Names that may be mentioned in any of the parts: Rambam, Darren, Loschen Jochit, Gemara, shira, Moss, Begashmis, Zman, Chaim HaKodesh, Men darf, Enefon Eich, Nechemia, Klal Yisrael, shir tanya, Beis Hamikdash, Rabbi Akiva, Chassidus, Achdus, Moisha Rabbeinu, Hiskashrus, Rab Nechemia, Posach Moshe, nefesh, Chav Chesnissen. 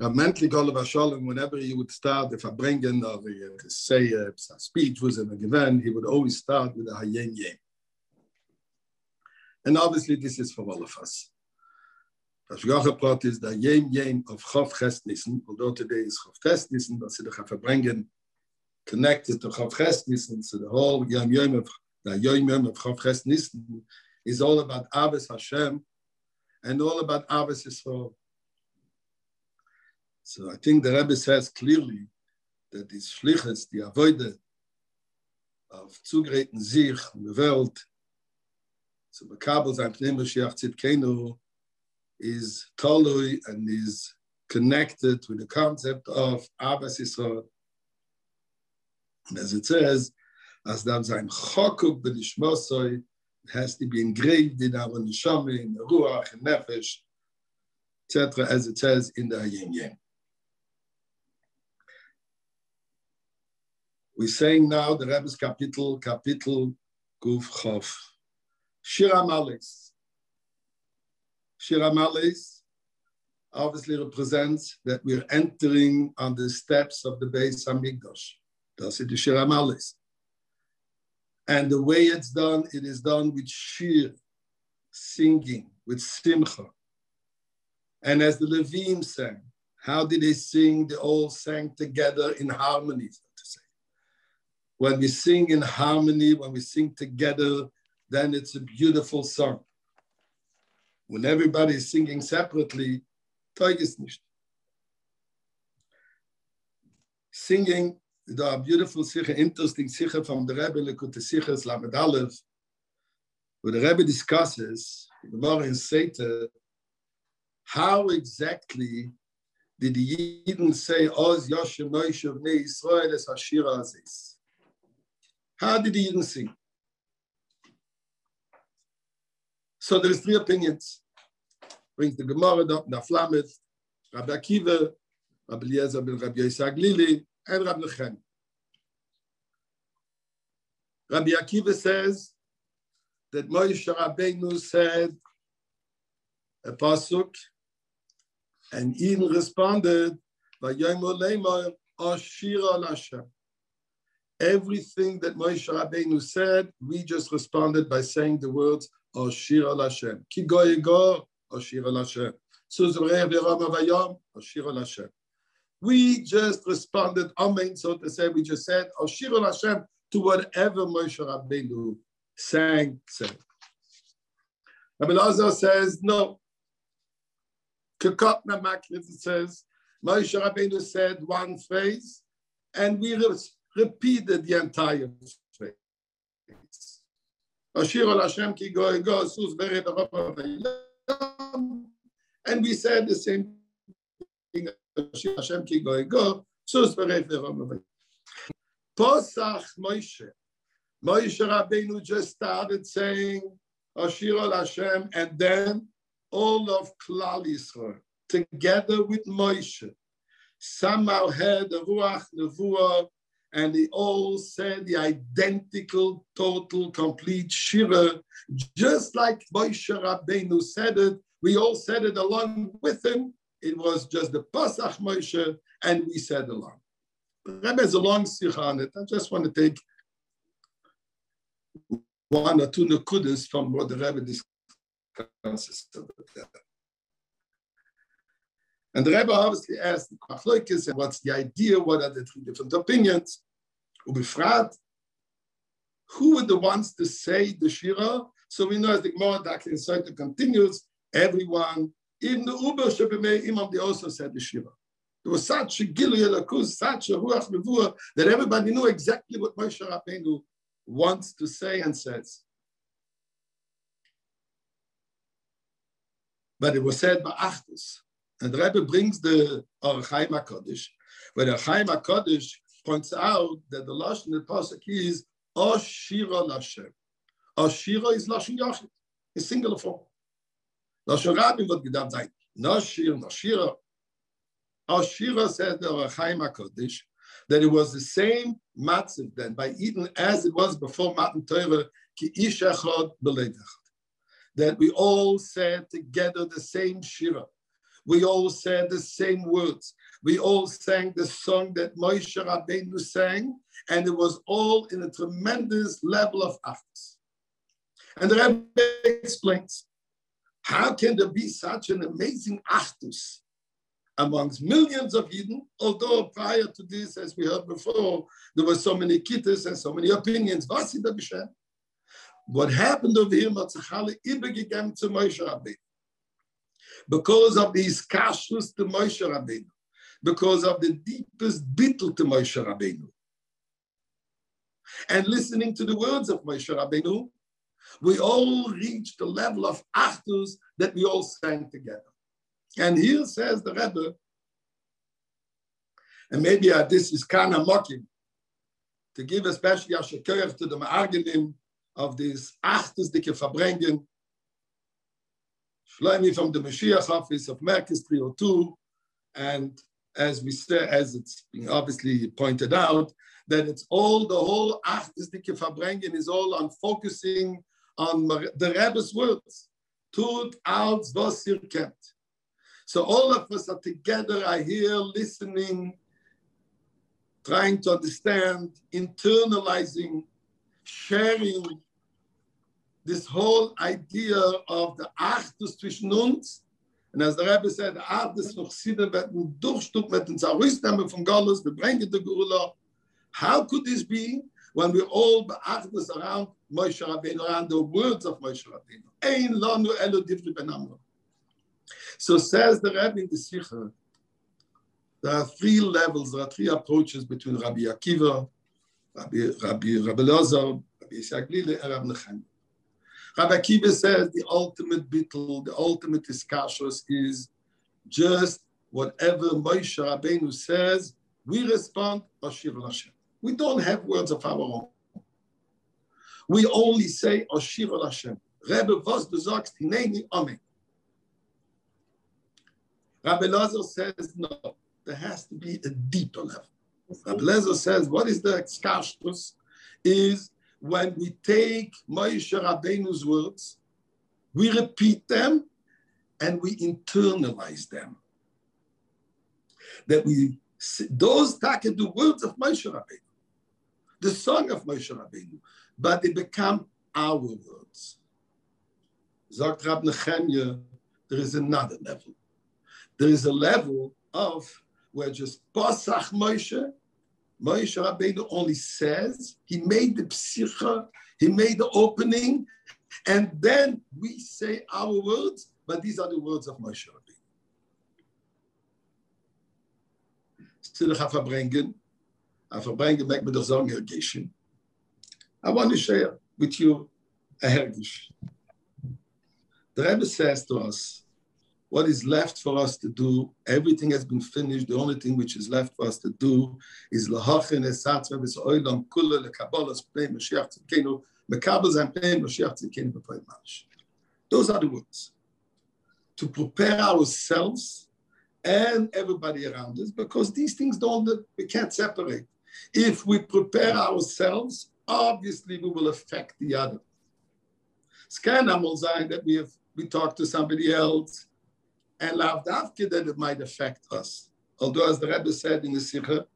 mentally, whenever he would start the Farbrängen or the say a speech was in a given, he would always start with a Hayyim yem. And obviously, this is for all of us. Hashgacha plot is the Hayyim yem of Chav Chesnissen, although today is Chav Chesnissen, but the Farbrängen connected to Chav Chesnissen, so the whole Yom Yom of the Yom Yom of Chav Chesnissen is all about Avos Hashem and all about Avos Yisrael. So I think the Rebbe says clearly that this shlichus, the avoide of zugreten sich in the world, so Makabel zayin pnei Moshiach tzidkenu is tolui and is connected with the concept of Avos Yisrael. And as it says, as dam zayin chokuk b'nishmosoi, it has to be engraved in our neshama, in the ruach, in nefesh, etc., as it says in the Hayyim Yem. We're saying now the Rebbe's capital Guf Chof. Shira Malis. Shira Malis obviously represents that we're entering on the steps of the Beis Hamikdash. That's it, the Shira Malis. And the way it's done, it is done with shir, singing, with simcha. And as the Levim sang, how did they sing? They all sang together in harmony. When we sing in harmony, when we sing together, then it's a beautiful song. When everybody is singing separately, Teug ist nicht. Singing, there are beautiful sicher, interesting sicher from the Rebbe, Lekute Sichas Lamed Aleph, where the Rebbe discusses, the Gemara in Seder, how exactly did the Yidden say, Oz Yoshem Moishe Bnei Yisrael es Ashirah Azis? How did the Yidden sing? So there's three opinions. Brings the Gemara up, Naflamet, Rabbi Akiva, Rabbi Elazar ben Rabbi Yisag Lili, and Rabbi Lechem. Rabbi Akiva says that Moisha Rabbeinu said a Pasuk, and Yidden responded, Vayomer Leimer, Ashirah L'Hashem. Everything that Moshe Rabbeinu said, we just responded by saying the words, Ashirah L'Hashem. Ki goy go, Ashirah L'Hashem. Suzureh v'rama v'yom, Ashirah L'Hashem. We just responded, amen, so to say, we just said, Ashirah L'Hashem, to whatever Moshe Rabbeinu sang. Rabbi Elazar says, no. Kekot Namaklis says, Moshe Rabbeinu said one phrase, and we repeated the entire phrase. Ashirah L'Hashem ki goy go, sus v'reh v'rama v'yom. And we said the same thing. Ashirah L'Hashem ki goy go, sus v'reh v'rama v'yom. Posach Moshe Rabbeinu just started saying Ashirah L'Hashem, and then all of Klal Yisrael together with Moshe somehow had the ruach nevuah. And they all said the identical, total, complete shira, just like Moshe Rabbeinu said it. We all said it along with him. It was just the Pasach Moshe, and we said along. The Rebbe has a long sikha on it. I just want to take one or two nekudas from what the Rebbe discusses. And the Rebbe obviously asked the Machlokes, what's the idea? What are the three different opinions? Ubifrat, who were the ones to say the shira? So we know as the Gemara in Sota continues, everyone, even the Uber Shebimei Imam, they also said the shira. There was such a Gilui Elokut, such a ruach nevuah that everybody knew exactly what Moshe Rabbeinu wants to say and says. But it was said by Achdus. And the Rebbe brings the Chaim HaKodesh, where the Chaim HaKodesh points out that the Loschen in the Pasuk is Ashirah L'Hashem. Ashirah is Loschen Jochit, a singular form. Loschen Rabbeinu would gedacht sein, Nashir, Nashirah. Ashirah said the Chaim HaKodesh that it was the same matzah then by Eden as it was before Matan Torah, Ki Ish Echad B'Lev Echad. That we all said together the same shira. We all said the same words. We all sang the song that Moisha Rabbeinu sang, and it was all in a tremendous level of Achdus. And the Rebbe explains, how can there be such an amazing Achdus amongst millions of Yidden? Although prior to this, as we heard before, there were so many kittas and so many opinions. What happened over here, because of the Hiskashrus to Moisha Rabbeinu, because of the deepest Bittul to Moshe Rabbeinu. And listening to the words of Moshe Rabbeinu, we all reached the level of Achdus that we all sang together. And here says the Rebbe, and maybe this is kind of mocking, to give especially koyach to the Ma'argenim of this Achdus dike Farbrängen, Shloimi from the Moshiach office of Merkis 302, and as we say, as it's being obviously pointed out, that it's all, the whole Achdus dike Farbrängen is all on focusing on the Rebbe's words. Tut als was ihr kennt. So all of us are together, are here listening, trying to understand, internalizing, sharing this whole idea of the Achdus zwischen uns. And as the Rebbe said, how could this be when we all be'achdus around Moshe Rabbeinu, around the words of Moshe Rabbeinu? So says the Rebbe in the Sikha, there are three levels, there are three approaches between Rabbi Akiva, Rabbi Elazar, Rabbi Isaglile, and Rabbi Nechani. Rabbi Akiva says the ultimate bittul, the ultimate Hiskashrus is just whatever Moshe Rabbeinu says, we respond, Ashirah L'Hashem. We don't have words of our own. We only say, Ashirah L'Hashem. Rebbe, was du sagst, hineni, amen. Rabbi Elazar says, no, there has to be a deeper level. Rabbi Elazar says, what is the Hiskashrus? Is when we take Moshe Rabbeinu's words, we repeat them and we internalize them. That we, those take the words of Moshe Rabbeinu, the song of Moshe Rabbeinu, but they become our words. Zakt Rab Nechemia, there is another level. There is a level of where just Pasach Moshe, Moshe Rabbeinu only says, he made the psicha, he made the opening, and then we say our words, but these are the words of Moshe Rabbeinu. I want to share with you a hergish. The Rebbe says to us, what is left for us to do, everything has been finished. The only thing which is left for us to do is lahachen esatz v'es oilam kula lekabolas pnei Moshiach tzidkenu mekabel and pnei Moshiach tzidkenu b'poyim mamish. Those are the words. To prepare ourselves and everybody around us, because these things we can't separate. If we prepare ourselves, obviously we will affect the other. It's kind of malzayin that we talk to somebody else, and lav dafke that it might affect us. Although, as the Rebbe said in the Sikha,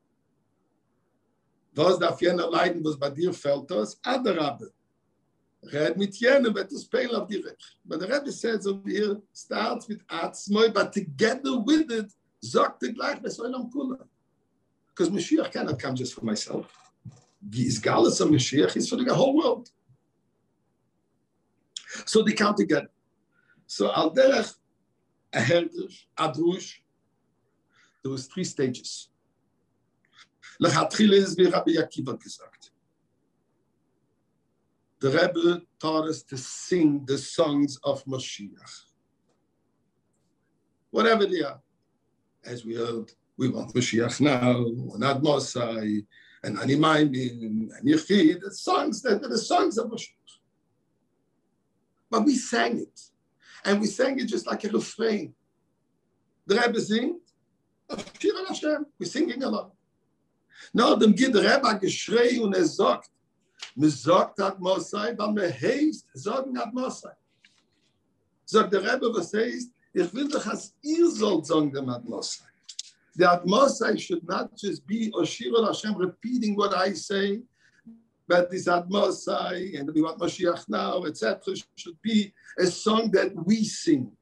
those darf jener leiden, was bei dir fällt das, other Rebbe, red mit jener, but the pain of the rich. But the Rebbe says over here, starts with atzmoy, but together with it, sagt the gleich, was soll am kula. Because Mashiach cannot come just for myself. The Isgalus of Mashiach is for the whole world. So they come together. So al derech, a herdish, a drush. There was three stages. The Rebbe taught us to sing the songs of Moshiach. Whatever they are. As we heard, we want Moshiach now, and Ad Mosai, and Animayim, and Yechidus, the songs of Moshiach. But we sang it. And we sang it just like a refrain. The Rebbe sings, Ashirah L'Hashem. We're singing along. Now, dem geht der Rebbe geschrei und sagt, me sagt hat Mosai, weil me heißt, sagen hat Mosai. Sagt der Rebbe, was heißt, Ich will doch, dass ihr sollt sagen dem Atmosai. The Atmosai should not just be Ashirah L'Hashem repeating what I say, but this Atmosai and we want Moshiach now, etc., should be a song that we sing.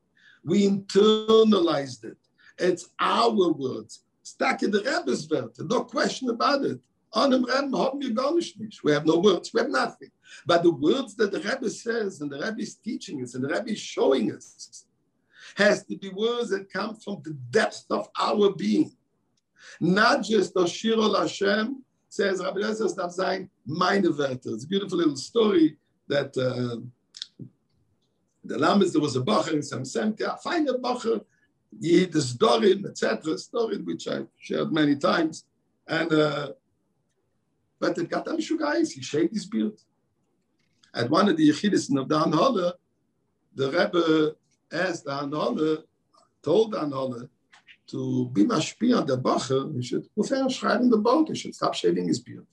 We internalized it. It's our words. Stuck in the Rebbe's word. No question about it. We have no words. We have nothing. But the words that the Rebbe says and the Rebbe is teaching us and the Rebbe is showing us has to be words that come from the depth of our being. Not just Ashirah L'Hashem, says Rabbi Elazar darf sein, meine Werte. It's a beautiful little story that the Lamas, there was a Bocher in some Semtia, a fine Bocher, Yidden, Dorin, etc. Story which I shared many times. And but the Gatam Shugais, he shaved his beard. At one of the Yechidus of Dan Holler, the Rebbe asked Dan Holler, told Dan Holler to be mashpia on the Bocher, he should schreiben in the boat, he should stop shaving his beard.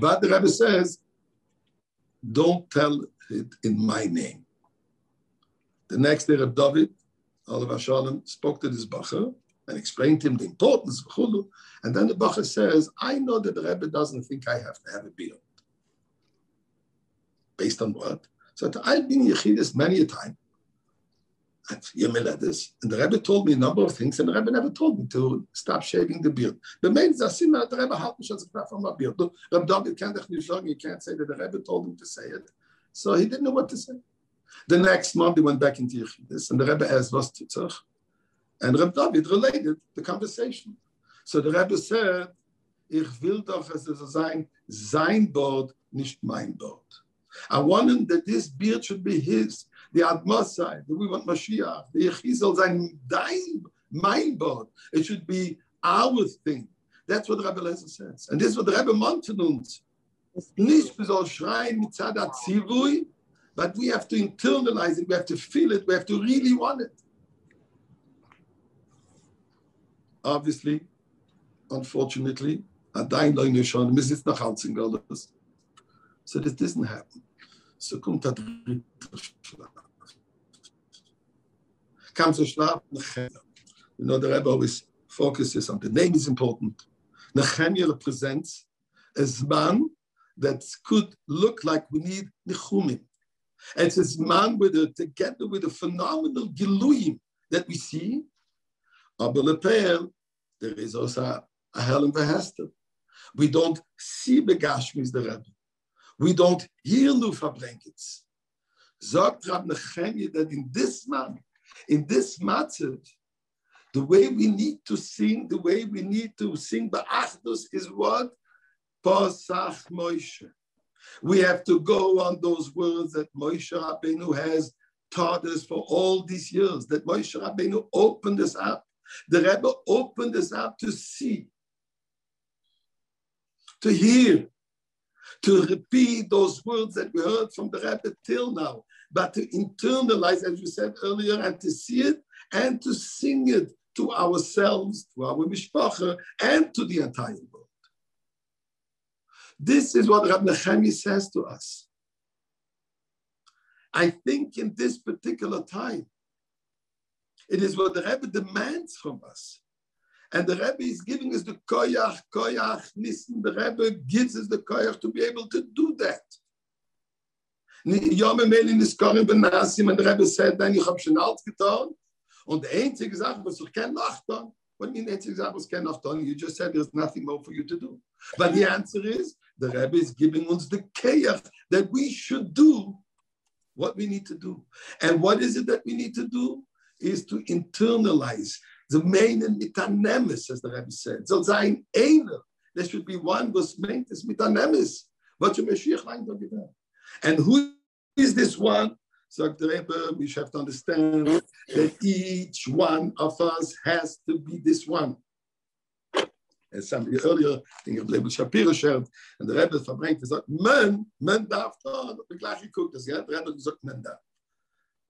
But the Rebbe says, don't tell it in my name. The next day, Reb David, Oliver Shalom, spoke to this Bocher and explained to him the importance of Chulu. And then the Bocher says, I know that the Rebbe doesn't think I have to have a beard. Based on what? So I've been Yechidus many a time at Yemiladis, and the Rebbe told me a number of things, and the Rebbe never told me to stop shaving the beard. The main zasim that the Rebbe helped me to stop from my beard. Reb David can't say that the Rebbe told him to say it, so he didn't know what to say. The next month, he went back into Yechidus, and the Rebbe asked, "What's titzach?" And Reb David related the conversation. So the Rebbe said, "Ich will doch es so sein, sein Bord, nicht mein Bord." I want him that this beard should be his. The Admasai, we want Mashiach. The Yechizel sein dein, mein Bord. It should be our thing. That's what Rabbi Elazar says, and this is what Rabbi wanted uns. Nicht soll schreien mit Zadat Zivui, but we have to internalize it, we have to feel it, we have to really want it. Obviously, unfortunately, Adain lo nishon, mir sitzt noch Hals in Golders. So this doesn't happen. So kommt der dritte Schlaf. Comes the Schlaf, you know, the Rebbe always focuses on the name is important. Nechemia represents a Zman that could look like we need Nechumim. It's a Zman with a, together with a phenomenal Giluyim that we see. Abel there is also a Helen Vehester. We don't see Begashmis the Rebbe. We don't hear new Farbrängens. Sagt Rab Nechemia that in this man, in this matter, the way we need to sing, the way we need to sing by Achdus is what? Pasach Moisha. We have to go on those words that Moisha Rabbeinu has taught us for all these years, that Moisha Rabbeinu opened us up. The Rebbe opened us up to see, to hear, to repeat those words that we heard from the Rebbe till now, but to internalize, as we said earlier, and to see it and to sing it to ourselves, to our mishpacha, and to the entire world. This is what Rab Nechemia says to us. I think in this particular time, it is what the Rebbe demands from us. And the Rebbe is giving us the koyach, listen, the Rebbe gives us the koyach to be able to do that. Yom Yom is korin benasim, and the Rebbe said, then you have schon alt getan, and the einzige Sache, was ich kann noch tun. What do you mean the einzige Sache, was ich kann noch tun? You just said there's nothing more for you to do. But the answer is, the Rebbe is giving us the koyach that we should do what we need to do. And what is it that we need to do? Is to internalize the main and metanemis, as the Rebbe said. So sein einer, there should be one was meant as metanemis. But you Moshiach. And who is this one? So the Rebbe, we have to understand that each one of us has to be this one. As somebody earlier, I think of Label Shapiro shared, and the Rebbe Farbrängen said, men darf, the gleich geguckt, das the Rebbe gesagt, men darf.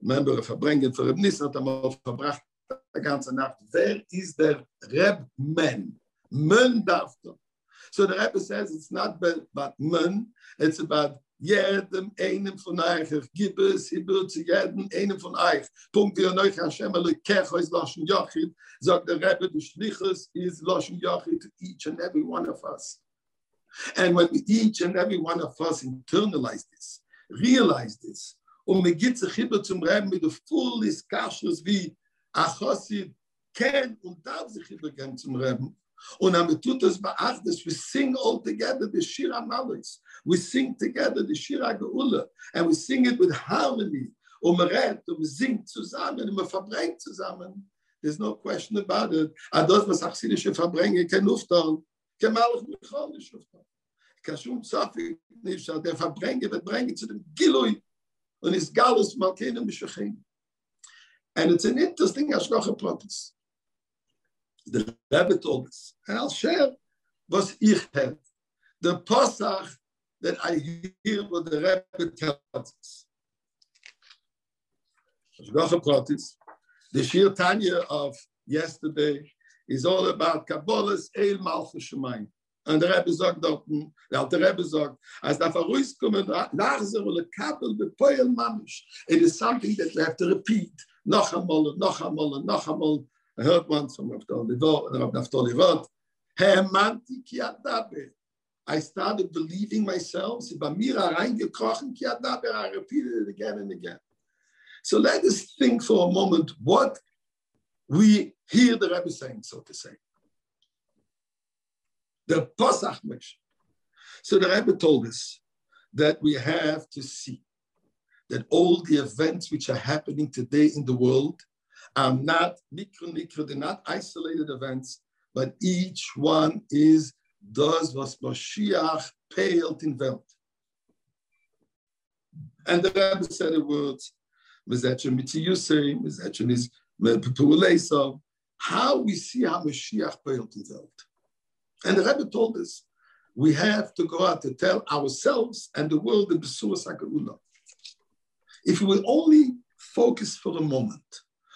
Remember, Farbrängen for Reb Nissen hat einmal verbracht die ganze Nacht. Wer ist der Reb Men? Men darf. So the Rebbe says it's not about men, it's about Jedem, Enefon Eich, gib es Hibbel zu Jedem, Enefon Eich. Punkt, wir euch Hashem, Elokecha ist Loschen Jochit, sagt der Rebbe, the shlichus is Loschen Jochit to each and every one of us. And when each and every one of us internalize this, realize this, and we give the Hibbel zum Rebbe with the full Hiskashrus, wie Achosid can and darf the Hibbel geben zum Rebbe. And we do this by Achdus, we sing all together the Shira Malis. We sing together the Shira and we sing it with harmony. And we sing together, and we Farbrängen together. There's no question about it. Ados was Achsidische Farbrängen can uftal. Kemalach Michalish uftal. Kashum Safik Nisha, der Farbrängen wird bringen zu dem Gilui. Und ist Galus Malkenem Mishachem. And it's an interesting Ashkoche protest. The Rebbe told us, and I'll share what I have. The Pasuk that I hear what the Rebbe tells us. The Shir Tanya of yesterday is all about Kabbalah's El Malchus Shemaim. And the Rebbe sagt, as the Faruis kommen, nachzer oder Kabel bepoel mamish. It is something that we have to repeat. Noch einmal, noch einmal, noch einmal. I heard once from Reb David, I started believing myself. I repeated it again and again. So let us think for a moment what we hear the Rebbe saying, so to say. The Pasach Mesh. So the Rebbe told us that we have to see that all the events which are happening today in the world are not they're not isolated events, but each one is does was Moshiach paled in Welt. And the Rebbe said the words, how we see how Moshiach paled in Welt. And the Rebbe told us, we have to go out to tell ourselves and the world in the Besuras HaGeula. If we will only focus for a moment,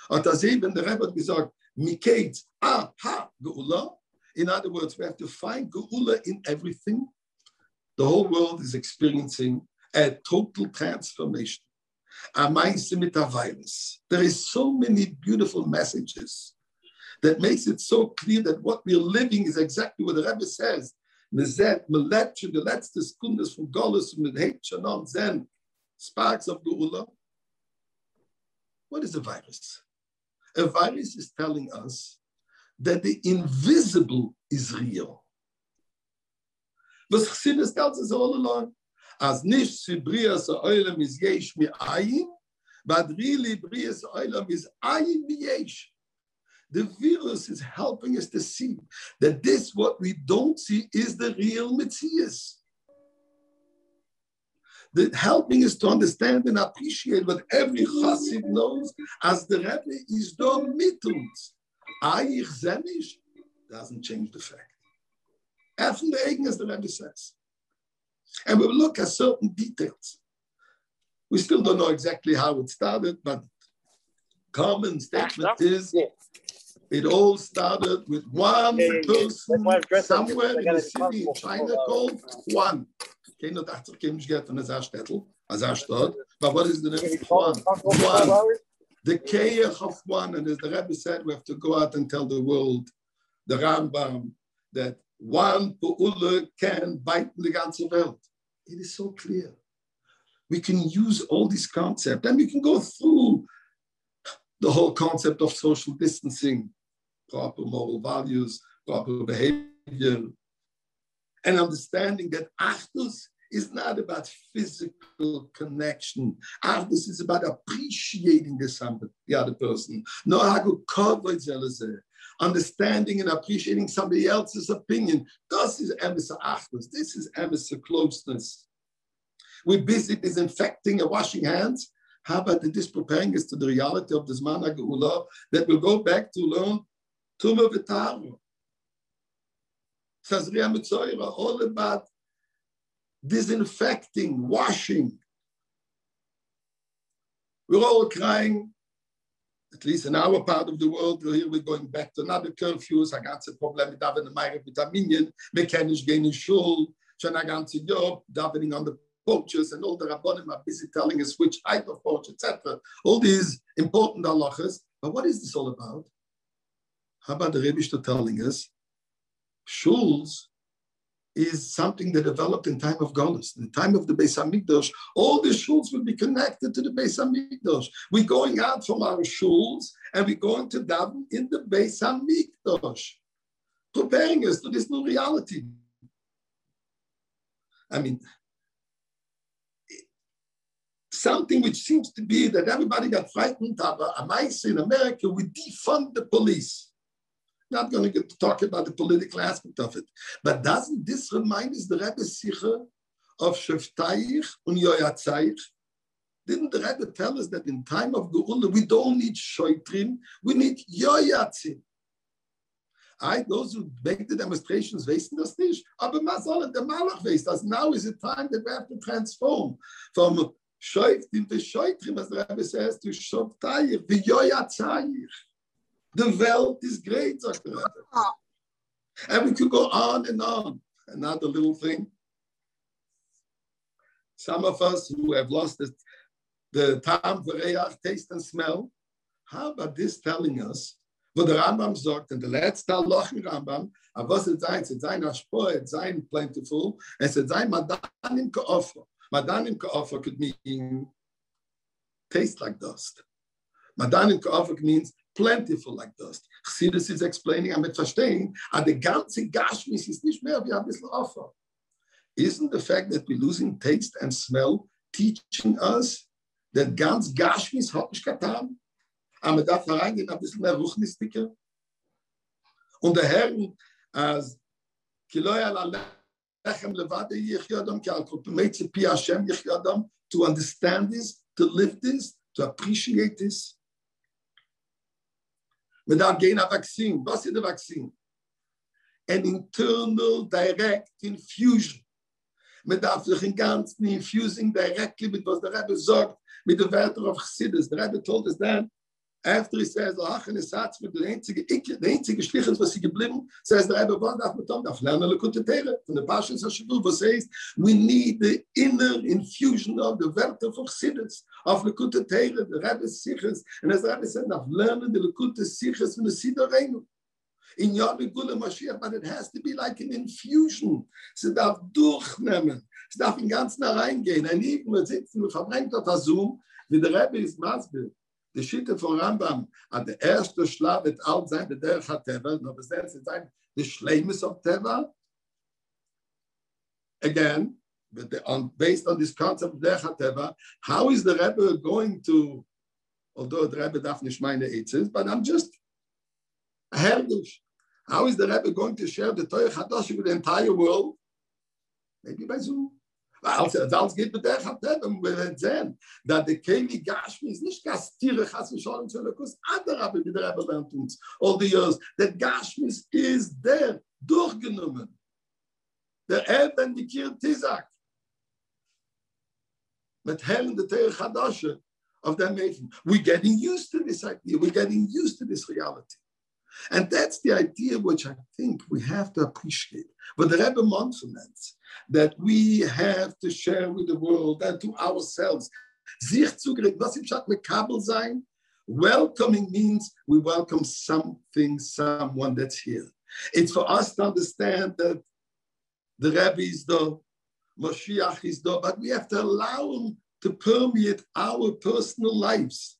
and as even the Rebbe gesagt, Miketz aha Geula. In other words, we have to find Geula in everything. The whole world is experiencing a total transformation. There is so many beautiful messages that makes it so clear that what we are living is exactly what the Rebbe says. Sparks of Geula. What is a virus? A virus is telling us that the invisible is real. Was Chassidus tells us all along, as nicht si brias oilam is yesh mi ayin, but really brias oilam is ayin mi yesh. The virus is helping us to see that this, what we don't see, is the real Metzias. That helping us to understand and appreciate what every chassid knows as the Rebbe is the mittels. Ayich zenish doesn't change the fact. Enefon Eich, as the Rebbe says. And we'll look at certain details. We still don't know exactly how it started, but common statement is it all started with one person somewhere in the city in China called Juan. But what is the name of Juan? Juan. The koyach of Juan. And as the Rebbe said, we have to go out and tell the world, the Rambam, that one pe'ula can bite the ganze Welt. It is so clear. We can use all these concepts. And we can go through the whole concept of social distancing, proper moral values, proper behavior, and understanding that Achdus is not about physical connection. Achdus is about appreciating the other person. Understanding and appreciating somebody else's opinion. This is emes Achdus. This is emes closeness. We're busy disinfecting and washing hands. How about this preparing us to the reality of the Zman that we'll go back to learn Tumah v'Tahara. Sazria Mitzoira, all about disinfecting, washing. We're all crying, at least in our part of the world, here we're going back to another curfews. I got a problem with davening on the porches, and all the Rabbonim are busy telling us which height of porch, etc. All these important halachas. But what is this all about? How about the Rebishter telling us shuls is something that developed in time of Golus, in the time of the Beis Hamikdash. All the shuls will be connected to the Beis Hamikdash. We're going out from our shuls and we're going to daven in the Beis Hamikdash, preparing us to this new reality. I mean, something which seems to be that everybody got frightened of a mice in America. We defund the police. Not going to get to talk about the political aspect of it, but doesn't this remind us the Rebbe Sicha of Sheftaich and Yoyatzaich? Didn't the Rebbe tell us that in time of Geula we don't need Shoitrim, we need Yoyatzim? Those who make the demonstrations wissen das nicht, aber man soll der Malach wissen, as now is the time that we have to transform from Shoitrim to Shoitrim, as the Rebbe says, to Sheftaich, the Yoyatzaich. The wealth is great, Dr. Rebbe. And we could go on and on. Another little thing. Some of us who have lost the tam, vereach, taste and smell, how about this telling us what the Rambam sagt, and the letzte Lochen Rambam, Avos Hashem, it's sein Ashpoe, it's sein plentiful, and it's sein madanim ka'ofer. Madanim ka'ofer could mean taste like dust. Madanim ka'ofer means plentiful like dust. Chassidus is explaining, I'm verstehen, and the ganze Gashmis is nicht mehr wie ein bisschen offer. Isn't the fact that we're losing taste and smell teaching us that ganz Gashmis hat nicht getan? Aber man darf reingehen, ein bisschen mehr Ruchnistiker. Und der Herr, als Kiloy al-Alechem levade yichyadam, ki al-Kopemetze pi Hashem yichyadam, to understand this, to live this, to appreciate this. Without getting a vaccine, what is the vaccine? An internal direct infusion. Man darf sich im Ganzen infusing directly with what the Rebbe sagt, with the Werther of Chassidus. The Rebbe told us that after he says, the einzige Shlichus, was sie geblieben, says the Rebbe, was darf man tun? Darf lernen lekutetere. From the Pashas HaShavul, was says, we need the inner infusion of the Werther of Chassidus, of lekutetere, the Rebbe Sichus. And as the Rebbe said, darf lernen the lekute Sichus from the Sidoreinu. In Yom Yom Moshiach, but it has to be like an infusion. Sie darf durchnehmen. Sie darf im Ganzen reingehen. And even when sitzen, wir verbrennt auf Zoom, wie der Rebbe ist Masbild. The Shitte von Rambam at the erste Schlaf wird alt sein, der Derech hat Teva, no, das erste sein, the Schleimus of Teva. Again, based on this concept of Derech hat Teva, how is the Rebbe going to, although the Rebbe darf nicht meine Eitzes, but I'm just herrlich. How is the Rebbe going to share the Torah Chadosh with the entire world? Maybe by Zoom. Als geht mit der Hatem, wir werden sehen, dass der Keli Gashmi ist nicht Gastire, Chasvischon, Zölekus, Adarab, wie der Rebbe lernt uns, all the years, that Gashmi ist der, durchgenommen, der Eben, die Kir Tizak, mit Herren der Teir Chadashe, of their making. We're getting used to this idea, we're getting used to this reality. And that's the idea which I think we have to appreciate. But the Rebbe mentions that we have to share with the world and to ourselves. Sich zugerichtet, was im Schatten mit Kabel sein? Welcoming means we welcome something, someone that's here. It's for us to understand that the Rebbe is there, Moshiach is there, but we have to allow him to permeate our personal lives.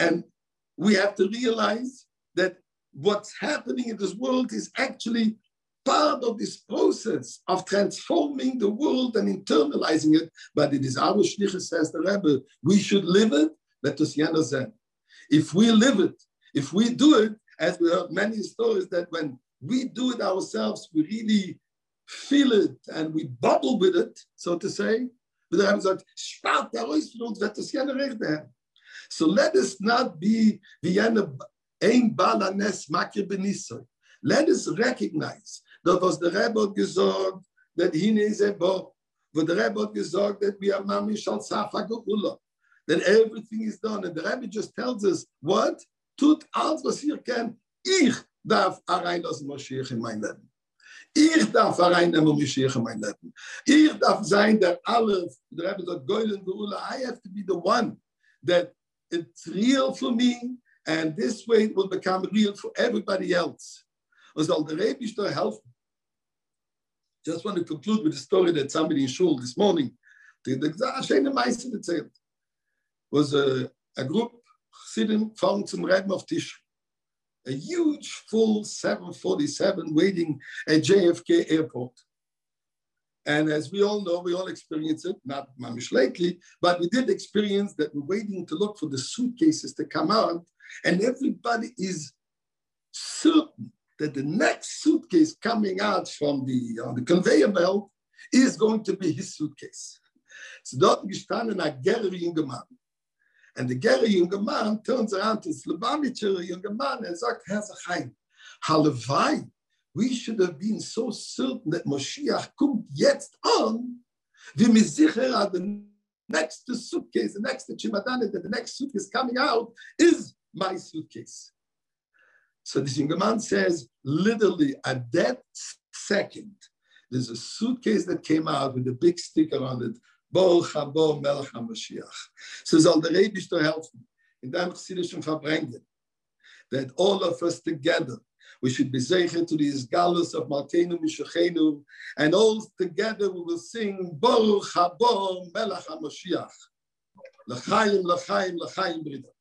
And we have to realize that what's happening in this world is actually part of this process of transforming the world and internalizing it. But it is our shlichus, says the Rebbe. We should live it. Let us understand. If we live it, if we do it, as we heard many stories, that when we do it ourselves, we really feel it and we bubble with it, so to say. But the Rebbe said, "Spart daraus von uns, wird das jene recht haben." So let us not be Vienna ein Balanes Makir Benisoy. Let us recognize that was the Rebbe gesagt, that Hine is a Bob, but the Rebbe gesagt that we are Mamish al Safa Gula, that everything is done. And the Rebbe just tells us what? Tut alles, was ihr kennt, ich darf hereinlassen Moshiach in mein Leben. Ich darf hereinnehmen, Moshiach in mein Leben. Ich darf sein, der alle, der Rebbe sagt, Goylen Geula, I have to be the one that it's real for me, and this way it will become real for everybody else. And so the Rebbe should help. Just want to conclude with a story that somebody in shul this morning, was a group sitting, found some Rebbe of Tisch. A huge, full 747 waiting at JFK Airport. And as we all know, we all experience it, not mamish lately, but we did experience that we're waiting to look for the suitcases to come out, and everybody is certain that the next suitcase coming out from the conveyor belt is going to be his suitcase. So dort gestanden a Gerry junger Mann. And the Gerry junger Mann turns around to the Lubavitcher junger Mann and sagt, Herr Zachaim, Halevai, we should have been so certain that Moshiach kommt jetzt on, wie mir sicher are the next suitcase, the next Chimadane, that the next suitcase coming out is my suitcase. So this younger man says, literally at that second, there's a suitcase that came out with a big sticker on it, Bo Chabo Melech HaMoshiach. So soll der Rebbe to help me, in dem chassidischen Farbrängen, that all of us together, we should be zeicher to the Hisgalus of Malkeinu Mishochenu, and all together we will sing, Bo Chabo Melech HaMoshiach. L'chaim, l'chaim, l'chaim, Brida.